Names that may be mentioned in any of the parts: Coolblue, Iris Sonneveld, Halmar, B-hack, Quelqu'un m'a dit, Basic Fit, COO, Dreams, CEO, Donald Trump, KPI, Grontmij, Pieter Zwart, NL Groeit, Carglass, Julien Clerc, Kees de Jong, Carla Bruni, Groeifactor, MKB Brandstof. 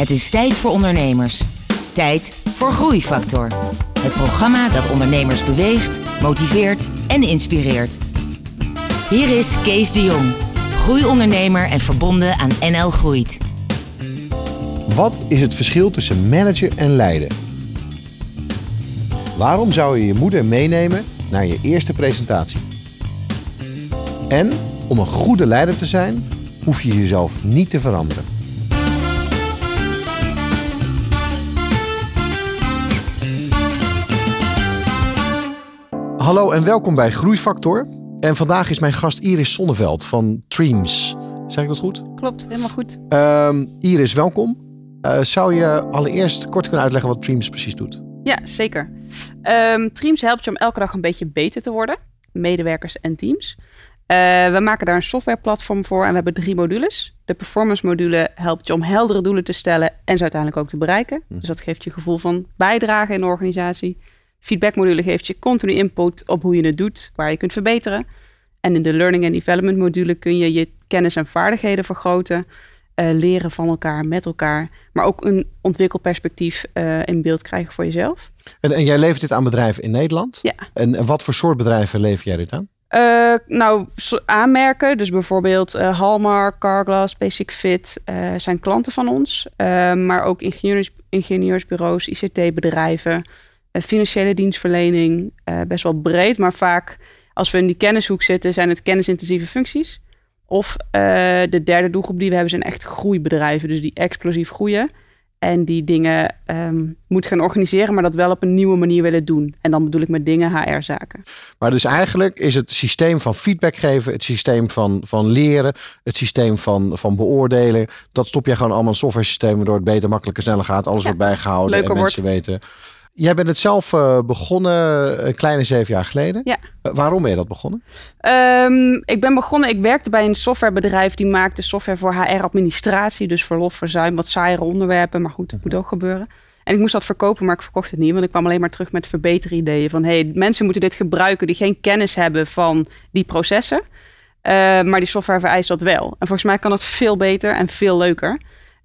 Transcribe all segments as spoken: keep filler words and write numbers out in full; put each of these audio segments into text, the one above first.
Het is tijd voor ondernemers. Tijd voor Groeifactor. Het programma dat ondernemers beweegt, motiveert en inspireert. Hier is Kees de Jong, groeiondernemer en verbonden aan N L Groeit. Wat is het verschil tussen managen en leiden? Waarom zou je je moeder meenemen naar je eerste presentatie? En om een goede leider te zijn, hoef je jezelf niet te veranderen. Hallo en welkom bij Groeifactor. En vandaag is mijn gast Iris Sonneveld van Dreams. Zeg ik dat goed? Klopt, helemaal goed. Um, Iris, welkom. Uh, zou je allereerst kort kunnen uitleggen wat Dreams precies doet? Ja, zeker. Um, Dreams helpt je om elke dag een beetje beter te worden. Medewerkers en teams. Uh, we maken daar een softwareplatform voor en we hebben drie modules. De performance module helpt je om heldere doelen te stellen en ze uiteindelijk ook te bereiken. Hm. Dus dat geeft je gevoel van bijdrage in de organisatie. Feedback module geeft je continu input op hoe je het doet, waar je kunt verbeteren. En in de learning and development module kun je je kennis en vaardigheden vergroten. Uh, leren van elkaar, met elkaar. Maar ook een ontwikkelperspectief uh, in beeld krijgen voor jezelf. En, en jij levert dit aan bedrijven in Nederland? Ja. En, en wat voor soort bedrijven lever jij dit aan? Uh, nou, aanmerken. Dus bijvoorbeeld uh, Halmar, Carglass, Basic Fit uh, zijn klanten van ons. Uh, maar ook ingenieurs, ingenieursbureaus, I C T-bedrijven, uh, financiële dienstverlening. Uh, best wel breed, maar vaak als we in die kennishoek zitten, zijn het kennisintensieve functies. Of uh, de derde doelgroep die we hebben zijn echt groeibedrijven. Dus die explosief groeien en die dingen um, moeten gaan organiseren, maar dat wel op een nieuwe manier willen doen. En dan bedoel ik met dingen H R-zaken. Maar dus eigenlijk is het systeem van feedback geven, het systeem van, van leren, het systeem van, van beoordelen. Dat stop je gewoon allemaal in software systemen, waardoor het beter, makkelijker, sneller gaat. Alles ja, wordt bijgehouden en wordt. Mensen weten. Jij bent het zelf begonnen een kleine zeven jaar geleden. Ja. Waarom ben je dat begonnen? Um, ik ben begonnen, ik werkte bij een softwarebedrijf die maakte software voor H R-administratie. Dus verlof, verzuim, wat saaiere onderwerpen. Maar goed, dat moet ook gebeuren. En ik moest dat verkopen, maar ik verkocht het niet. Want ik kwam alleen maar terug met verbeterideeën. Van hey, mensen moeten dit gebruiken die geen kennis hebben van die processen. Uh, maar die software vereist dat wel. En volgens mij kan dat veel beter en veel leuker.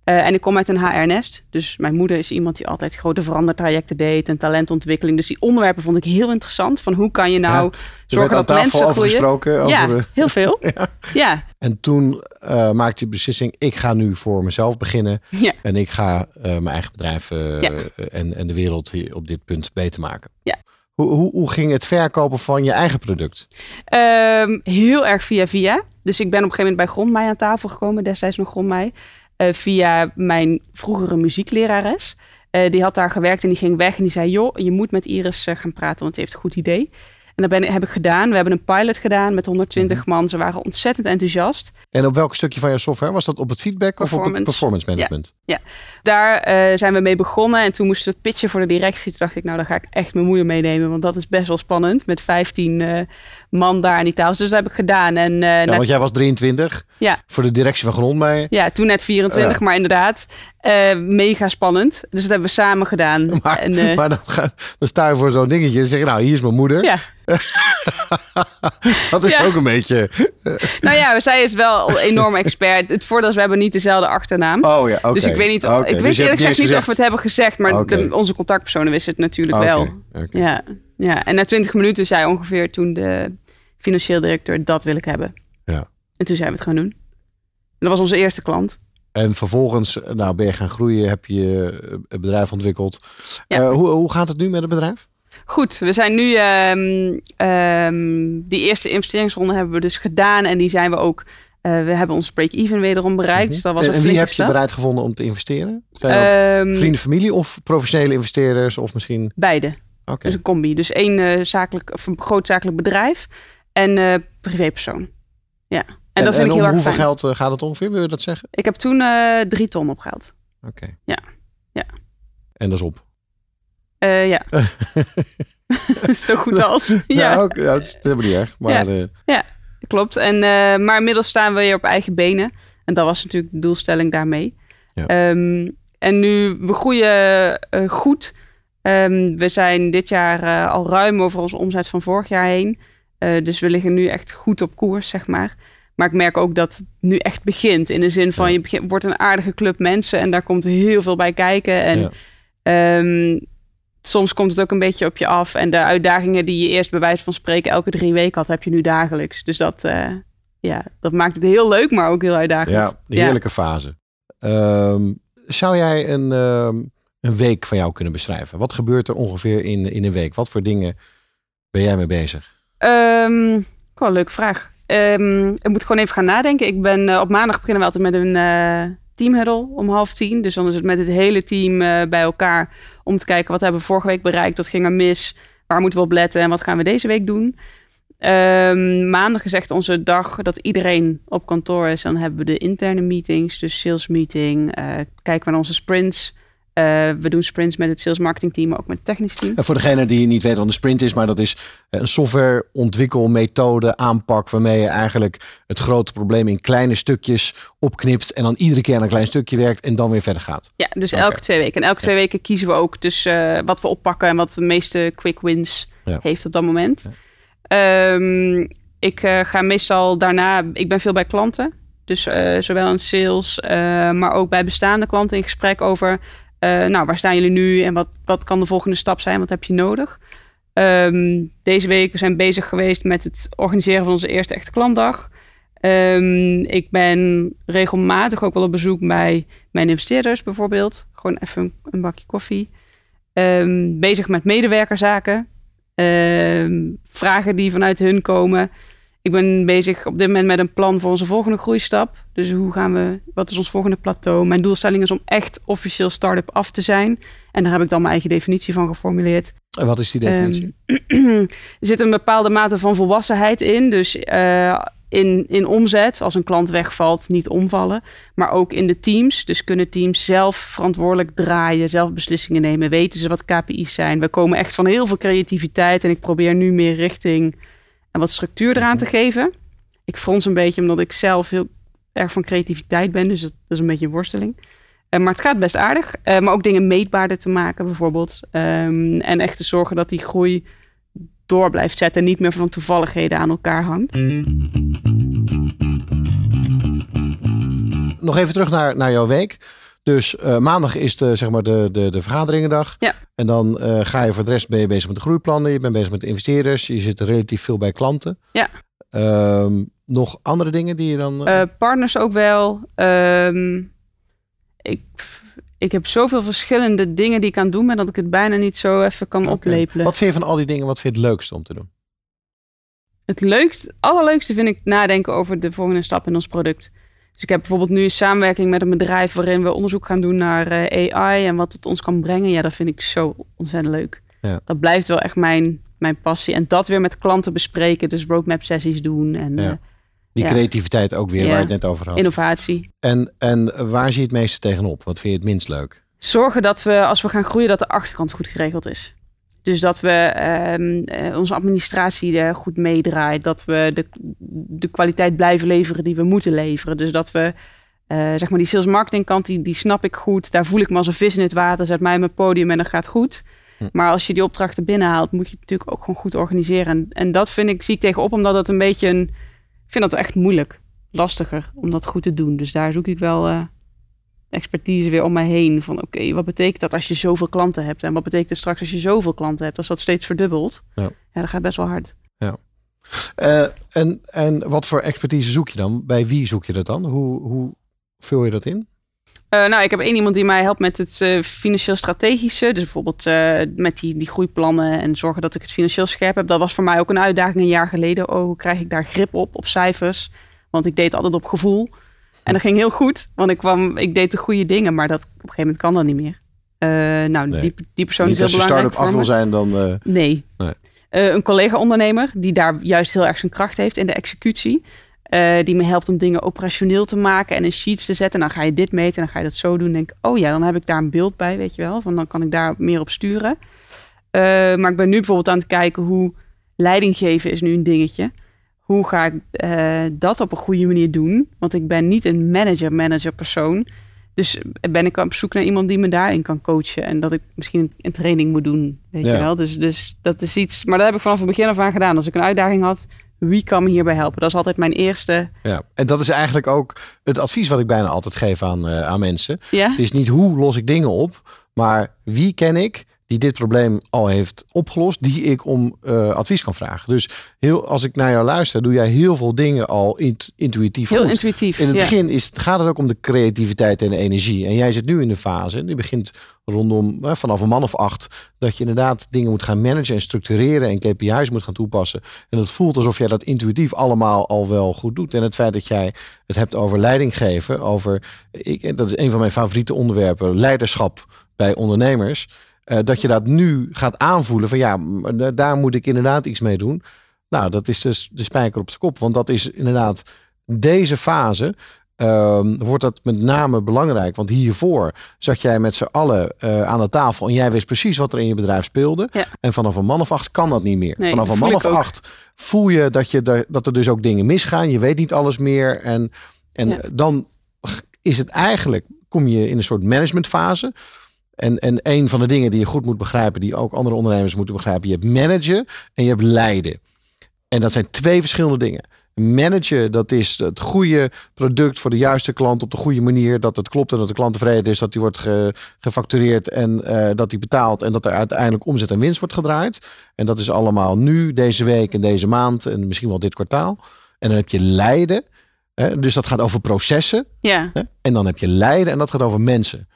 Uh, en ik kom uit een H R-nest. Dus mijn moeder is iemand die altijd grote verandertrajecten deed en talentontwikkeling. Dus die onderwerpen vond ik heel interessant. Van hoe kan je nou ja, zorgen dat mensen groeien? Er werd aan tafel over gesproken. Ja, de... heel veel. ja. Ja. En toen uh, maakte je de beslissing, ik ga nu voor mezelf beginnen. Ja. En ik ga uh, mijn eigen bedrijf uh, ja. en, en de wereld op dit punt beter maken. Ja. Hoe, hoe, hoe ging het verkopen van je eigen product? Um, heel erg via via. Dus ik ben op een gegeven moment bij Grontmij aan tafel gekomen. Destijds nog Grontmij. Uh, via mijn vroegere muzieklerares. Uh, die had daar gewerkt en die ging weg. En die zei, joh, je moet met Iris uh, gaan praten, want die heeft een goed idee. En dat ben, heb ik gedaan. We hebben een pilot gedaan met honderdtwintig man. Ze waren ontzettend enthousiast. En op welk stukje van je software? Was dat op het feedback of op het performance management? Ja, ja. daar uh, zijn we mee begonnen. En toen moesten we pitchen voor de directie. Toen dacht ik, nou, daar ga ik echt mijn moeder meenemen. Want dat is best wel spannend. Met vijftien uh, man daar aan die tafel. Dus dat heb ik gedaan. En, uh, ja, want jij was drieëntwintig. Ja. Voor de directie van Grontmij. Ja, toen net vierentwintig. Uh, ja. Maar inderdaad, uh, mega spannend. Dus dat hebben we samen gedaan. Maar, en, uh, maar dan, ga, dan sta je voor zo'n dingetje. En zeg je, nou, hier is mijn moeder. Ja. dat is ja. ook een beetje... nou ja, zij is wel een enorm expert. Het voordeel is, we hebben niet dezelfde achternaam. Oh ja, okay. Dus ik weet niet, okay. ik weet dus eerlijk gezegd niet of we het hebben gezegd. Maar okay. de, onze contactpersonen wisten het natuurlijk okay. wel. Okay. Ja, ja. En na twintig minuten zei ongeveer toen de financieel directeur, dat wil ik hebben. Ja. En toen zijn we het gaan doen. En dat was onze eerste klant. En vervolgens nou, ben je gaan groeien, heb je het bedrijf ontwikkeld. Ja. Uh, hoe, hoe gaat het nu met het bedrijf? Goed, we zijn nu... Um, um, die eerste investeringsronde hebben we dus gedaan. En die zijn we ook... Uh, we hebben ons break-even wederom bereikt. Mm-hmm. Dus dat was en, een en wie heb stap. je bereid gevonden om te investeren? Zijn um, vrienden, familie of professionele investeerders? Of misschien... Beide. Okay. Dus een combi. Dus één uh, zakelijk, of een groot zakelijk bedrijf. En uh, privépersoon. Ja. En, en dat vind en ik heel erg fijn. Hoeveel geld uh, gaat het ongeveer? Wil je dat zeggen? Ik heb toen uh, drie ton opgehaald. Oké. Okay. Ja. ja. En dat is op? Uh, ja. Zo goed als. ja. Nou, ook, dat is helemaal niet erg. Maar, ja. Uh... ja, klopt. En, uh, maar inmiddels staan we weer op eigen benen. En dat was natuurlijk de doelstelling daarmee. Ja. Um, en nu, we groeien uh, goed. Um, we zijn dit jaar uh, al ruim over onze omzet van vorig jaar heen. Uh, dus we liggen nu echt goed op koers, zeg maar. Maar ik merk ook dat het nu echt begint. In de zin van, ja. je begint, wordt een aardige club mensen. En daar komt heel veel bij kijken. En ja. um, soms komt het ook een beetje op je af. En de uitdagingen die je eerst bij wijze van spreken elke drie weken had, heb je nu dagelijks. Dus dat, uh, ja, dat maakt het heel leuk, maar ook heel uitdagend. Ja, de heerlijke ja. fase. Um, zou jij een, um, een week van jou kunnen beschrijven? Wat gebeurt er ongeveer in, in een week? Wat voor dingen ben jij mee bezig? Um, wel een leuke vraag. Um, ik moet gewoon even gaan nadenken. Ik ben uh, op maandag beginnen we altijd met een uh, teamhuddle om half tien. Dus dan is het met het hele team uh, bij elkaar om te kijken wat hebben we vorige week bereikt, wat ging er mis, waar moeten we op letten en wat gaan we deze week doen. Um, maandag is echt onze dag dat iedereen op kantoor is. Dan hebben we de interne meetings, dus sales meeting, uh, kijken we naar onze sprints. Uh, we doen sprints met het sales marketing team, maar ook met het technisch team. En voor degene die niet weet wat een sprint is, maar dat is een softwareontwikkelmethode, aanpak waarmee je eigenlijk het grote probleem in kleine stukjes opknipt en dan iedere keer aan een klein stukje werkt en dan weer verder gaat. Ja, dus okay. elke twee weken. En elke ja. twee weken kiezen we ook dus uh, wat we oppakken en wat de meeste quick wins ja. heeft op dat moment. Ja. Um, ik uh, ga meestal daarna, ik ben veel bij klanten, dus uh, zowel in sales, uh, maar ook bij bestaande klanten in gesprek over Uh, nou, waar staan jullie nu en wat, wat kan de volgende stap zijn? Wat heb je nodig? Um, deze week zijn we bezig geweest met het organiseren van onze eerste echte klantdag. Um, ik ben regelmatig ook wel op bezoek bij mijn investeerders bijvoorbeeld. Gewoon even een, een bakje koffie. Um, bezig met medewerkerzaken. Um, vragen die vanuit hun komen. Ik ben bezig op dit moment met een plan voor onze volgende groeistap. Dus hoe gaan we, wat is ons volgende plateau? Mijn doelstelling is om echt officieel start-up af te zijn. En daar heb ik dan mijn eigen definitie van geformuleerd. En wat is die definitie? Um, er zit een bepaalde mate van volwassenheid in. Dus uh, in, in omzet, als een klant wegvalt, niet omvallen. Maar ook in de teams. Dus kunnen teams zelf verantwoordelijk draaien, zelf beslissingen nemen. Weten ze wat K P I's zijn. We komen echt van heel veel creativiteit. En ik probeer nu meer richting en wat structuur eraan te geven. Ik frons een beetje omdat ik zelf heel erg van creativiteit ben. Dus dat is een beetje een worsteling. Uh, maar het gaat best aardig. Uh, maar ook dingen meetbaarder te maken bijvoorbeeld. Um, en echt te zorgen dat die groei door blijft zetten. En niet meer van toevalligheden aan elkaar hangt. Nog even terug naar, naar jouw week. Dus uh, maandag is de, zeg maar de, de, de vergaderingendag. Ja. En dan uh, ga je voor de rest ben je bezig met de groeiplannen. Je bent bezig met de investeerders. Je zit relatief veel bij klanten. Ja. Um, nog andere dingen die je dan... Uh, partners ook wel. Um, ik, ik heb zoveel verschillende dingen die ik aan het doen ben, dat ik het bijna niet zo even kan okay. oplepelen. Wat vind je van al die dingen? Wat vind je het leukste om te doen? Het leukste, allerleukste vind ik nadenken over de volgende stap in ons product. Dus ik heb bijvoorbeeld nu een samenwerking met een bedrijf waarin we onderzoek gaan doen naar uh, A I en wat het ons kan brengen. Ja, dat vind ik zo ontzettend leuk. Ja. Dat blijft wel echt mijn, mijn passie. En dat weer met klanten bespreken, dus roadmap sessies doen. En, ja. Die ja. creativiteit ook weer, ja. waar je het net over had. Innovatie. En, en waar zie je het meeste tegenop? Wat vind je het minst leuk? Zorgen dat we, als we gaan groeien, dat de achterkant goed geregeld is. Dus dat we uh, uh, onze administratie er goed meedraait. Dat we de, de kwaliteit blijven leveren die we moeten leveren. Dus dat we, uh, zeg maar die sales marketing kant, die, die snap ik goed. Daar voel ik me als een vis in het water. Zet mij op mijn podium en dat gaat goed. Hm. Maar als je die opdrachten binnenhaalt, moet je het natuurlijk ook gewoon goed organiseren. En, en dat vind ik, zie ik tegenop, omdat dat een beetje een... Ik vind dat echt moeilijk, lastiger om dat goed te doen. Dus daar zoek ik wel... Uh, expertise weer om mij heen. Van oké, okay, wat betekent dat als je zoveel klanten hebt? En wat betekent het straks als je zoveel klanten hebt? Als dat steeds verdubbelt. Ja, ja dat gaat best wel hard. Ja. Uh, en, en wat voor expertise zoek je dan? Bij wie zoek je dat dan? Hoe, hoe vul je dat in? Uh, nou, ik heb één iemand die mij helpt met het uh, financieel strategische. Dus bijvoorbeeld uh, met die, die groeiplannen en zorgen dat ik het financieel scherp heb. Dat was voor mij ook een uitdaging een jaar geleden. Oh, hoe krijg ik daar grip op, op cijfers? Want ik deed altijd op gevoel. En dat ging heel goed, want ik, kwam, ik deed de goede dingen, maar dat, op een gegeven moment kan dat niet meer. Uh, nou, nee. die, die persoon niet is heel belangrijk. Als je start-up af wil zijn, dan... Uh... Nee. nee. Uh, een collega-ondernemer die daar juist heel erg zijn kracht heeft in de executie. Uh, die me helpt om dingen operationeel te maken en in sheets te zetten. En dan ga je dit meten en dan ga je dat zo doen. En denk oh ja, dan heb ik daar een beeld bij, weet je wel. Van dan kan ik daar meer op sturen. Uh, maar ik ben nu bijvoorbeeld aan het kijken hoe leiding geven is nu een dingetje. Hoe ga ik uh, dat op een goede manier doen? Want ik ben niet een manager-manager persoon. Dus ben ik op zoek naar iemand die me daarin kan coachen. En dat ik misschien een training moet doen. Weet ja. je wel? Dus, dus dat is iets. Maar dat heb ik vanaf het begin af aan gedaan. Als ik een uitdaging had, wie kan me hierbij helpen? Dat is altijd mijn eerste... Ja, en dat is eigenlijk ook het advies wat ik bijna altijd geef aan, uh, aan mensen. Ja? Het is niet hoe los ik dingen op, maar wie ken ik die dit probleem al heeft opgelost, die ik om uh, advies kan vragen. Dus heel, als ik naar jou luister, doe jij heel veel dingen al int, intuïtief heel goed. Intuïtief, in het ja. begin is, gaat het ook om de creativiteit en de energie. En jij zit nu in de fase, en die begint rondom eh, vanaf een man of acht... dat je inderdaad dingen moet gaan managen en structureren en K P I's moet gaan toepassen. En het voelt alsof jij dat intuïtief allemaal al wel goed doet. En het feit dat jij het hebt over leiding geven, over, ik, dat is een van mijn favoriete onderwerpen, leiderschap bij ondernemers. Uh, dat je dat nu gaat aanvoelen van ja, daar moet ik inderdaad iets mee doen. Nou, dat is dus de spijker op zijn kop. Want dat is inderdaad deze fase, uh, wordt dat met name belangrijk. Want hiervoor zat jij met z'n allen uh, aan de tafel en jij wist precies wat er in je bedrijf speelde. Ja. En vanaf een man of acht kan dat niet meer. Nee, vanaf een man of acht voel je dat, je dat er dus ook dingen misgaan. Je weet niet alles meer. En, en ja. dan is het eigenlijk, kom je in een soort managementfase. En, en een van de dingen die je goed moet begrijpen, die ook andere ondernemers moeten begrijpen. Je hebt managen en je hebt leiden. En dat zijn twee verschillende dingen. Managen, dat is het goede product voor de juiste klant op de goede manier. Dat het klopt en dat de klant tevreden is. Dat die wordt ge, gefactureerd en uh, dat die betaalt. En dat er uiteindelijk omzet en winst wordt gedraaid. En dat is allemaal nu, deze week en deze maand. En misschien wel dit kwartaal. En dan heb je leiden. Hè? Dus dat gaat over processen. Ja. Hè? En dan heb je leiden en dat gaat over mensen.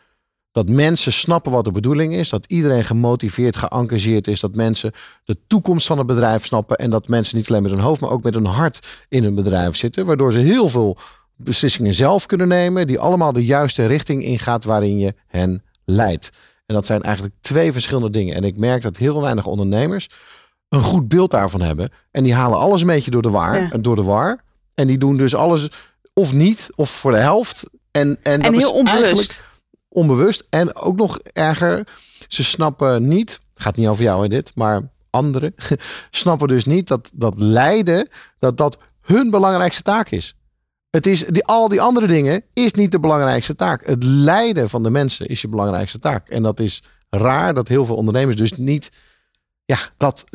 Dat mensen snappen wat de bedoeling is. Dat iedereen gemotiveerd, geëngageerd is. Dat mensen de toekomst van het bedrijf snappen. En dat mensen niet alleen met hun hoofd, maar ook met hun hart in hun bedrijf zitten. Waardoor ze heel veel beslissingen zelf kunnen nemen. Die allemaal de juiste richting ingaat waarin je hen leidt. En dat zijn eigenlijk twee verschillende dingen. En ik merk dat heel weinig ondernemers een goed beeld daarvan hebben. En die halen alles een beetje door de war. Ja. Door de war. En die doen dus alles of niet, of voor de helft. En, en, en dat heel is onbewust. Eigenlijk onbewust en ook nog erger, ze snappen niet, het gaat niet over jou in dit, maar anderen snappen dus niet dat dat lijden, dat dat hun belangrijkste taak is. Het is die, al die andere dingen is niet de belangrijkste taak. Het lijden van de mensen is je belangrijkste taak. En dat is raar dat heel veel ondernemers dus niet ja, dat,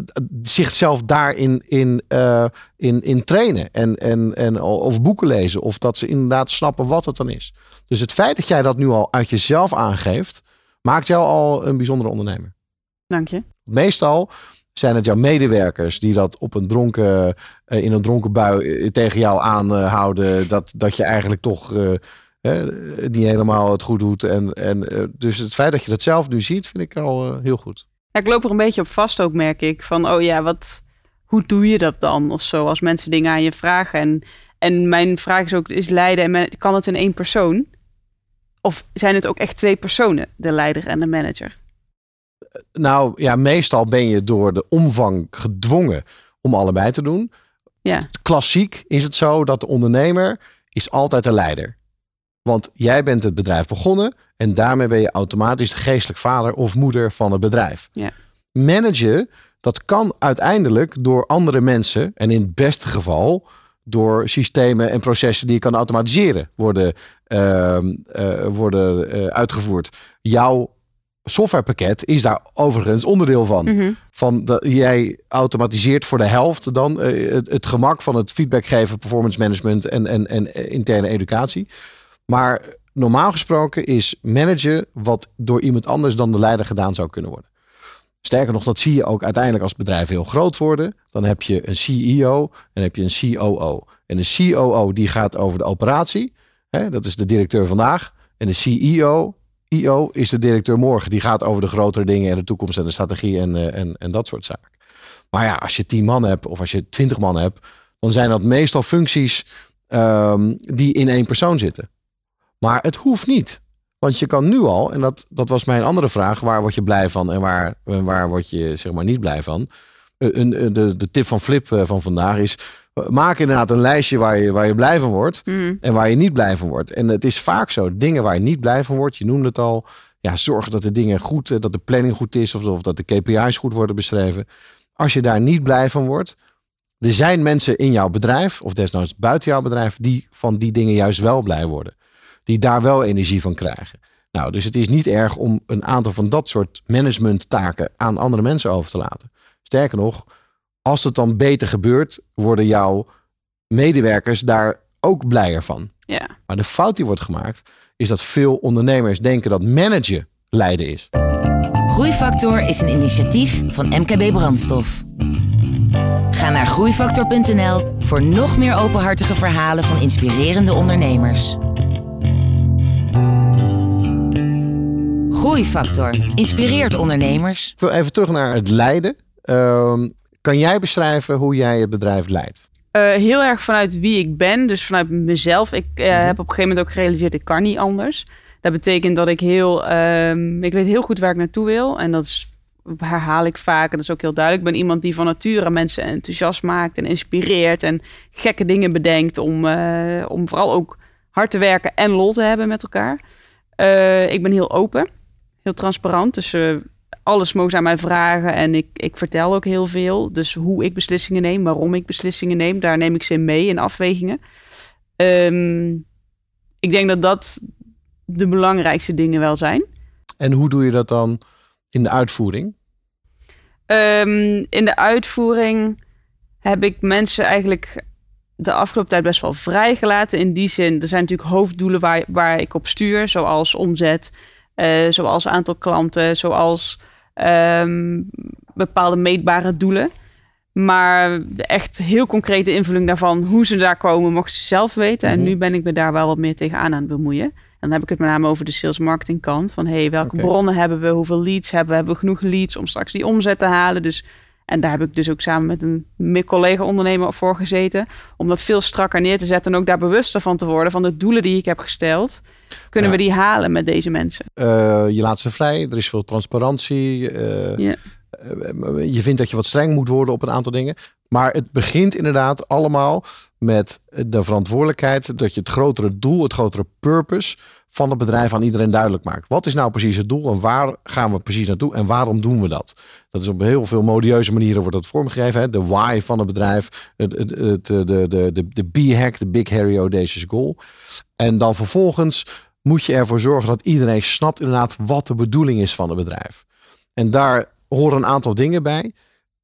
zichzelf daarin in, uh, in, in trainen en, en, en, of boeken lezen. Of dat ze inderdaad snappen wat het dan is. Dus het feit dat jij dat nu al uit jezelf aangeeft, maakt jou al een bijzondere ondernemer. Dank je. Meestal zijn het jouw medewerkers die dat op een dronken, in een dronken bui tegen jou aanhouden. Dat, dat je eigenlijk toch uh, eh, niet helemaal het goed doet. En, en, dus het feit dat je dat zelf nu ziet, vind ik al uh, heel goed. Ja, ik loop er een beetje op vast ook, merk ik. Van, oh ja, wat, hoe doe je dat dan? Of zo, als mensen dingen aan je vragen. En, en mijn vraag is ook, is leiden en man- kan het in één persoon? Of zijn het ook echt twee personen, de leider en de manager? Nou ja, meestal ben je door de omvang gedwongen om allebei te doen. Ja. Klassiek is het zo dat de ondernemer is altijd de leider. Want jij bent het bedrijf begonnen en daarmee ben je automatisch de geestelijk vader of moeder van het bedrijf. Ja. Managen, dat kan uiteindelijk door andere mensen en in het beste geval door systemen en processen die je kan automatiseren worden, uh, uh, worden uh, uitgevoerd. Jouw softwarepakket is daar overigens onderdeel van. Mm-hmm. Van de, jij automatiseert voor de helft dan uh, het, het gemak van het feedback geven, performance management en, en, en interne educatie. Maar normaal gesproken is managen wat door iemand anders dan de leider gedaan zou kunnen worden. Sterker nog, dat zie je ook uiteindelijk als bedrijven heel groot worden. Dan heb je een C E O en heb je een C O O. En een C O O die gaat over de operatie. Hè, dat is de directeur vandaag. En de C E O I O is de directeur morgen. Die gaat over de grotere dingen en de toekomst en de strategie en, en, en dat soort zaken. Maar ja, als je tien man hebt of als je twintig man hebt, dan zijn dat meestal functies um, die in één persoon zitten. Maar het hoeft niet. Want je kan nu al, en dat, dat was mijn andere vraag, waar word je blij van en waar, en waar word je zeg maar niet blij van? De, de, de tip van Flip van vandaag is, maak inderdaad een lijstje waar je, waar je blij van wordt mm. en waar je niet blij van wordt. En het is vaak zo, dingen waar je niet blij van wordt, je noemde het al, ja, zorg dat de dingen goed, dat de planning goed is of, of dat de K P I's goed worden beschreven. Als je daar niet blij van wordt, er zijn mensen in jouw bedrijf of desnoods buiten jouw bedrijf die van die dingen juist wel blij worden. Die daar wel energie van krijgen. Nou, dus het is niet erg om een aantal van dat soort managementtaken aan andere mensen over te laten. Sterker nog, als het dan beter gebeurt, worden jouw medewerkers daar ook blijer van. Ja. Maar de fout die wordt gemaakt, is dat veel ondernemers denken dat managen leiden is. Groeifactor is een initiatief van M K B Brandstof. Ga naar groeifactor punt n l voor nog meer openhartige verhalen van inspirerende ondernemers. Groeifactor inspireert ondernemers. Ik wil even terug naar het leiden. Uh, kan jij beschrijven hoe jij het bedrijf leidt? Uh, heel erg vanuit wie ik ben, dus vanuit mezelf. Ik uh, mm-hmm. heb op een gegeven moment ook gerealiseerd, ik kan niet anders. Dat betekent dat ik heel, uh, ik weet heel goed waar ik naartoe wil. En dat is, herhaal ik vaak en dat is ook heel duidelijk. Ik ben iemand die van nature mensen enthousiast maakt en inspireert. En gekke dingen bedenkt om, uh, om vooral ook hard te werken en lol te hebben met elkaar. Uh, ik ben heel open, heel transparant. Dus uh, alles mogen ze aan mij vragen en ik, ik vertel ook heel veel. Dus hoe ik beslissingen neem, waarom ik beslissingen neem. Daar neem ik ze in mee in afwegingen. Um, ik denk dat dat de belangrijkste dingen wel zijn. En hoe doe je dat dan in de uitvoering? Um, in de uitvoering heb ik mensen eigenlijk de afgelopen tijd best wel vrijgelaten. In die zin, er zijn natuurlijk hoofddoelen waar, waar ik op stuur. Zoals omzet, uh, zoals aantal klanten, zoals um, bepaalde meetbare doelen. Maar echt heel concrete invulling daarvan, hoe ze daar komen, mochten ze zelf weten. Mm-hmm. En nu ben ik me daar wel wat meer tegenaan aan het bemoeien. En dan heb ik het met name over de sales marketing kant. Van hey, welke okay. bronnen hebben we? Hoeveel leads hebben we? Hebben we genoeg leads om straks die omzet te halen? Dus, en daar heb ik dus ook samen met een collega ondernemer voor gezeten. Om dat veel strakker neer te zetten. En ook daar bewuster van te worden. Van de doelen die ik heb gesteld. Kunnen ja. we die halen met deze mensen? Uh, je laat ze vrij. Er is veel transparantie. Uh, yeah. uh, je vindt dat je wat streng moet worden op een aantal dingen. Maar het begint inderdaad allemaal met de verantwoordelijkheid dat je het grotere doel, het grotere purpose van het bedrijf aan iedereen duidelijk maakt. Wat is nou precies het doel en waar gaan we precies naartoe en waarom doen we dat? Dat is op heel veel modieuze manieren wordt dat vormgegeven. Hè? De why van het bedrijf, het, het, het, de, de, de, de B-hack, de Big Hairy Audacious Goal. En dan vervolgens moet je ervoor zorgen dat iedereen snapt inderdaad wat de bedoeling is van het bedrijf. En daar horen een aantal dingen bij.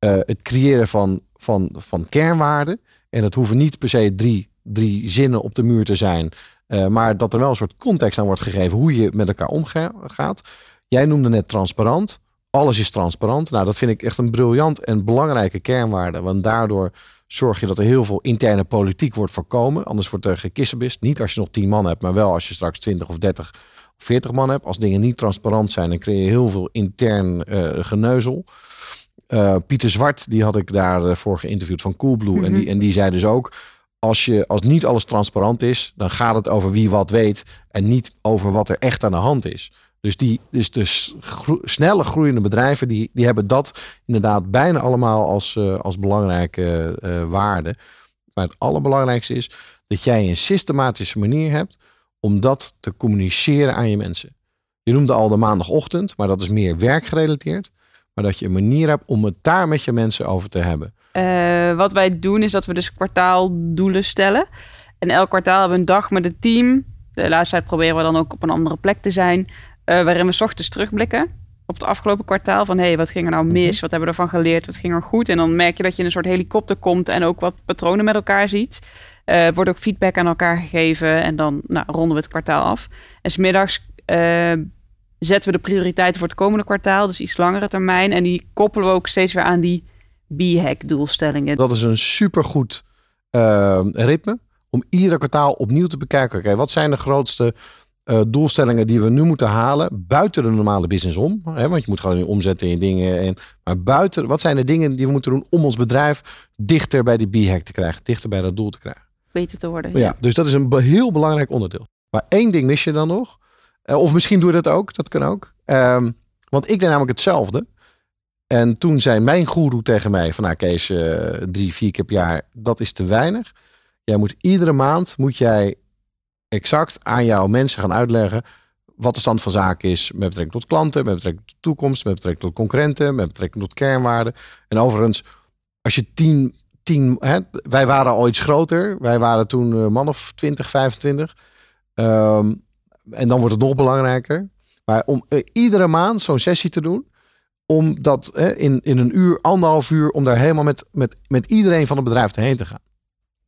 Uh, het creëren van, van, van kernwaarden. En dat hoeven niet per se drie, drie zinnen op de muur te zijn. Uh, maar dat er wel een soort context aan wordt gegeven hoe je met elkaar omgaat. Jij noemde net transparant. Alles is transparant. Nou, dat vind ik echt een briljant en belangrijke kernwaarde. Want daardoor zorg je dat er heel veel interne politiek wordt voorkomen. Anders wordt er gekissenbist. Niet als je nog tien man hebt, maar wel als je straks twintig of dertig of veertig man hebt. Als dingen niet transparant zijn, dan creëer je heel veel intern uh, geneuzel. Uh, Pieter Zwart, die had ik daarvoor geïnterviewd van Coolblue. Mm-hmm. En, die, en die zei dus ook, als, je, als niet alles transparant is, dan gaat het over wie wat weet en niet over wat er echt aan de hand is. Dus, die, dus de s- gro- snelle groeiende bedrijven, die, die hebben dat inderdaad bijna allemaal als, uh, als belangrijke uh, waarde. Maar het allerbelangrijkste is dat jij een systematische manier hebt om dat te communiceren aan je mensen. Je noemde al de maandagochtend, maar dat is meer werkgerelateerd. Maar dat je een manier hebt om het daar met je mensen over te hebben. Uh, wat wij doen is dat we dus kwartaaldoelen stellen. En elk kwartaal hebben we een dag met het team. De laatste tijd proberen we dan ook op een andere plek te zijn. Uh, waarin we 's ochtends terugblikken op het afgelopen kwartaal. Van hé, hey, wat ging er nou mis? Wat hebben we ervan geleerd? Wat ging er goed? En dan merk je dat je in een soort helikopter komt. En ook wat patronen met elkaar ziet. Er uh, wordt ook feedback aan elkaar gegeven. En dan nou, ronden we het kwartaal af. En 's middags Uh, zetten we de prioriteiten voor het komende kwartaal, dus iets langere termijn. En die koppelen we ook steeds weer aan die B-hack doelstellingen. Dat is een supergoed uh, ritme om ieder kwartaal opnieuw te bekijken. Oké, wat zijn de grootste uh, doelstellingen die we nu moeten halen buiten de normale business om? Hè? Want je moet gewoon omzetten in dingen. En, maar buiten, wat zijn de dingen die we moeten doen om ons bedrijf dichter bij die B-hack te krijgen? Dichter bij dat doel te krijgen. Beter te worden. Ja, ja. Dus dat is een heel belangrijk onderdeel. Maar één ding mis je dan nog. Of misschien doe je dat ook. Dat kan ook. Um, want ik deed namelijk hetzelfde. En toen zei mijn goeroe tegen mij van nou Kees, uh, drie, vier keer per jaar, dat is te weinig. Jij moet iedere maand moet jij exact aan jouw mensen gaan uitleggen wat de stand van zaken is met betrekking tot klanten, met betrekking tot toekomst, met betrekking tot concurrenten, met betrekking tot kernwaarden. En overigens, als je tien, tien hè, wij waren al iets groter. Wij waren toen een man of twintig, vijfentwintig. Um, En dan wordt het nog belangrijker. Maar om uh, iedere maand zo'n sessie te doen. om dat hè, in, in een uur, anderhalf uur, om daar helemaal met, met, met iedereen van het bedrijf heen te gaan.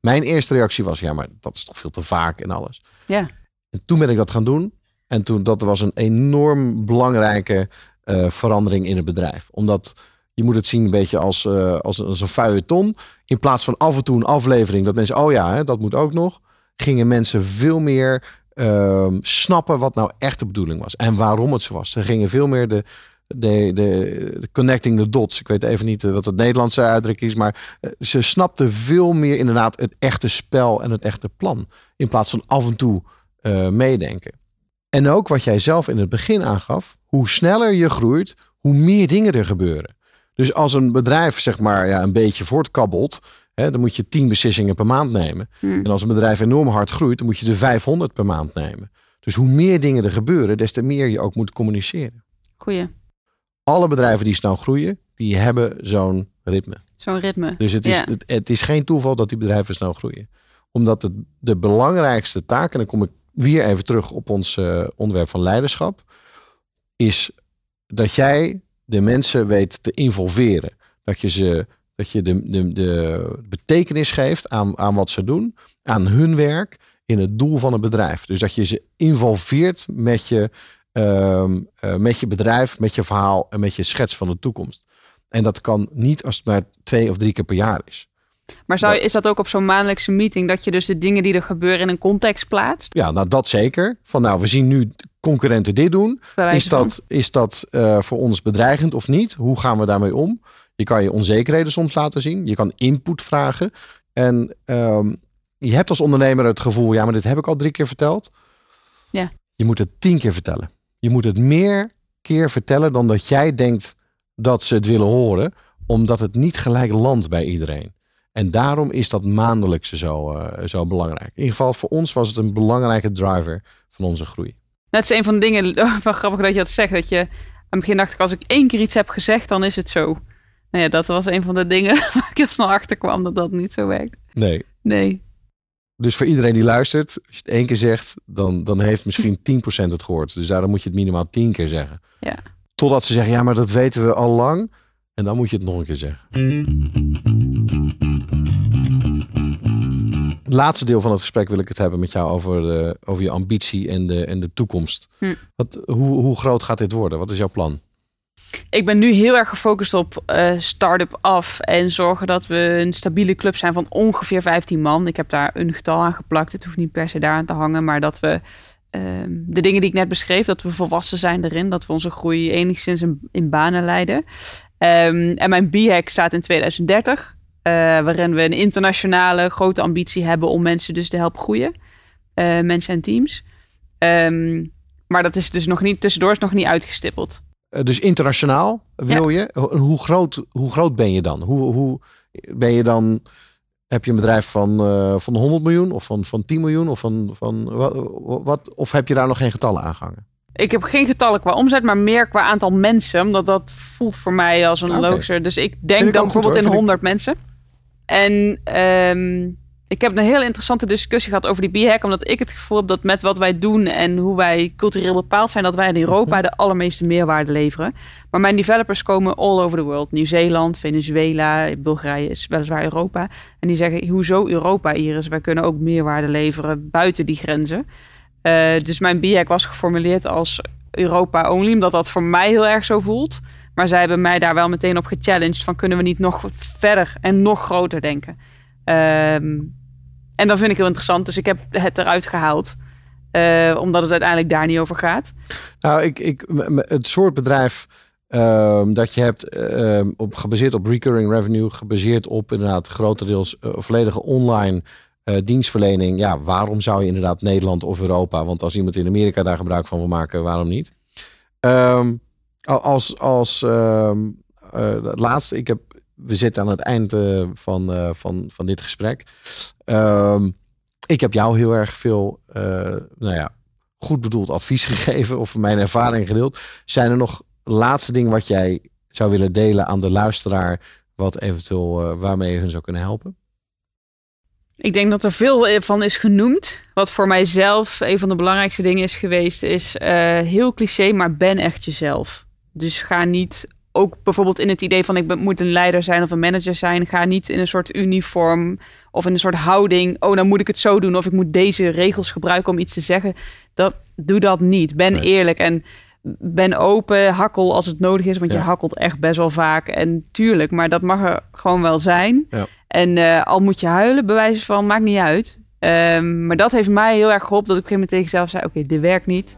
Mijn eerste reactie was, ja, maar dat is toch veel te vaak en alles. Ja. En toen ben ik dat gaan doen. En toen, dat was een enorm belangrijke uh, verandering in het bedrijf. Omdat, je moet het zien een beetje als, uh, als, als een feuilleton. In plaats van af en toe een aflevering, dat mensen, oh ja, hè, dat moet ook nog. Gingen mensen veel meer uh, snappen wat nou echt de bedoeling was. En waarom het zo was. Ze gingen veel meer de... De, de, de connecting the dots. Ik weet even niet wat het Nederlandse uitdrukking is, maar ze snapte veel meer inderdaad het echte spel en het echte plan. In plaats van af en toe uh, meedenken. En ook wat jij zelf in het begin aangaf, hoe sneller je groeit, hoe meer dingen er gebeuren. Dus als een bedrijf zeg maar ja, een beetje voortkabbelt, hè, dan moet je tien beslissingen per maand nemen. Hmm. En als een bedrijf enorm hard groeit, dan moet je er vijfhonderd per maand nemen. Dus hoe meer dingen er gebeuren, des te meer je ook moet communiceren. Goeie. Alle bedrijven die snel groeien, die hebben zo'n ritme. Zo'n ritme. Dus het is, ja. het, het is geen toeval dat die bedrijven snel groeien. Omdat het, de belangrijkste taak, en dan kom ik weer even terug op ons uh, onderwerp van leiderschap, is dat jij de mensen weet te involveren. Dat je, ze, dat je de, de, de betekenis geeft aan, aan wat ze doen, aan hun werk, in het doel van het bedrijf. Dus dat je ze involveert met je... Um, uh, met je bedrijf, met je verhaal en met je schets van de toekomst. En dat kan niet als het maar twee of drie keer per jaar is. Maar zou, dat, is dat ook op zo'n maandelijkse meeting, dat je dus de dingen die er gebeuren in een context plaatst? Ja, nou dat zeker. Van nou, we zien nu concurrenten dit doen. Is dat, is dat uh, voor ons bedreigend of niet? Hoe gaan we daarmee om? Je kan je onzekerheden soms laten zien. Je kan input vragen. En um, je hebt als ondernemer het gevoel, ja, maar dit heb ik al drie keer verteld. Ja. Je moet het tien keer vertellen. Je moet het meer keer vertellen dan dat jij denkt dat ze het willen horen. Omdat het niet gelijk landt bij iedereen. En daarom is dat maandelijkse zo, uh, zo belangrijk. In ieder geval voor ons was het een belangrijke driver van onze groei. Dat is een van de dingen, van grappig dat je dat zegt. Dat je, aan het begin dacht ik, als ik één keer iets heb gezegd, dan is het zo. Nou ja, dat was een van de dingen waar ik heel snel achter kwam dat dat niet zo werkt. Nee. Nee. Dus voor iedereen die luistert, als je het één keer zegt, dan, dan heeft misschien tien procent het gehoord. Dus daarom moet je het minimaal tien keer zeggen. Ja. Totdat ze zeggen, ja, maar dat weten we al lang. En dan moet je het nog een keer zeggen. Het laatste deel van het gesprek wil ik het hebben met jou over, de, over je ambitie en de, en de toekomst. Hm. Wat, hoe, hoe groot gaat dit worden? Wat is jouw plan? Ik ben nu heel erg gefocust op uh, start-up af en zorgen dat we een stabiele club zijn van ongeveer vijftien man. Ik heb daar een getal aan geplakt. Het hoeft niet per se daar aan te hangen. Maar dat we uh, de dingen die ik net beschreef, dat we volwassen zijn erin. Dat we onze groei enigszins in, in banen leiden. Um, en mijn B-hack staat in twintig dertig. Uh, waarin we een internationale grote ambitie hebben om mensen dus te helpen groeien. Uh, mensen en teams. Um, maar dat is dus nog niet, tussendoor is nog niet uitgestippeld. Dus internationaal wil ja. je. Hoe groot, hoe groot ben je dan? Hoe, hoe ben je dan? Heb je een bedrijf van, uh, van honderd miljoen of van, van tien miljoen? Of, van, van, wat, wat, of heb je daar nog geen getallen aan gehangen? Ik heb geen getallen qua omzet, maar meer qua aantal mensen. Omdat dat voelt voor mij als een okay. logische. Dus ik denk dan bijvoorbeeld goed, in honderd ik... mensen. En um, ik heb een heel interessante discussie gehad over die B-hack. Omdat ik het gevoel heb dat met wat wij doen en hoe wij cultureel bepaald zijn, dat wij in Europa de allermeeste meerwaarde leveren. Maar mijn developers komen all over the world. Nieuw-Zeeland, Venezuela, Bulgarije is weliswaar Europa. En die zeggen, hoezo Europa, Iris? Wij kunnen ook meerwaarde leveren buiten die grenzen. Uh, dus mijn B-hack was geformuleerd als Europa only. Omdat dat voor mij heel erg zo voelt. Maar zij hebben mij daar wel meteen op gechallenged. Van kunnen we niet nog verder en nog groter denken? Um, En dat vind ik heel interessant. Dus ik heb het eruit gehaald. Uh, omdat het uiteindelijk daar niet over gaat. Nou, ik, ik, het soort bedrijf uh, dat je hebt uh, op, gebaseerd op recurring revenue. Gebaseerd op inderdaad grotendeels uh, volledige online uh, dienstverlening. Ja, waarom zou je inderdaad Nederland of Europa? Want als iemand in Amerika daar gebruik van wil maken, waarom niet? Um, als als uh, uh, het laatste, ik heb... We zitten aan het eind uh, van, uh, van, van dit gesprek. Um, ik heb jou heel erg veel uh, nou ja, goed bedoeld advies gegeven. Of mijn ervaring gedeeld. Zijn er nog laatste dingen wat jij zou willen delen aan de luisteraar? Wat eventueel uh, waarmee je hun zou kunnen helpen? Ik denk dat er veel van is genoemd. Wat voor mijzelf een van de belangrijkste dingen is geweest. Is uh, heel cliché, maar ben echt jezelf. Dus ga niet ook bijvoorbeeld in het idee van ik ben, moet een leider zijn of een manager zijn. Ga niet in een soort uniform of in een soort houding. Oh, dan moet ik het zo doen of ik moet deze regels gebruiken om iets te zeggen. Dat, doe dat niet. Ben nee. eerlijk en ben open. Hakkel als het nodig is, want ja. je hakkelt echt best wel vaak. En tuurlijk, maar dat mag er gewoon wel zijn. Ja. En uh, al moet je huilen, bij wijze van, maakt niet uit. Um, maar dat heeft mij heel erg geholpen dat ik op een gegeven moment tegen mezelf zei... oké, okay, dit werkt niet.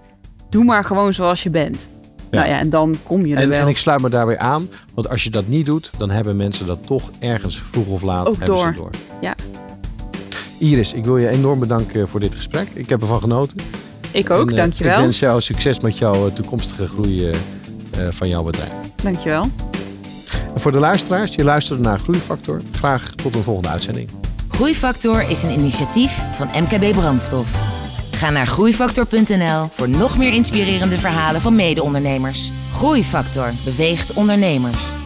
Doe maar gewoon zoals je bent. Ja. Nou ja, en dan kom je er en, wel. En ik sluit me daarbij aan. Want als je dat niet doet, dan hebben mensen dat toch ergens vroeg of laat ook hebben door. Ze door. Ja. Iris, ik wil je enorm bedanken voor dit gesprek. Ik heb ervan genoten. Ik ook, en, uh, dankjewel. Ik wens jou succes met jouw toekomstige groei uh, van jouw bedrijf. Dankjewel. En voor de luisteraars, je luisterde naar Groeifactor. Graag tot een volgende uitzending. Groeifactor is een initiatief van M K B Brandstof. Ga naar groeifactor punt n l voor nog meer inspirerende verhalen van mede-ondernemers. Groeifactor beweegt ondernemers.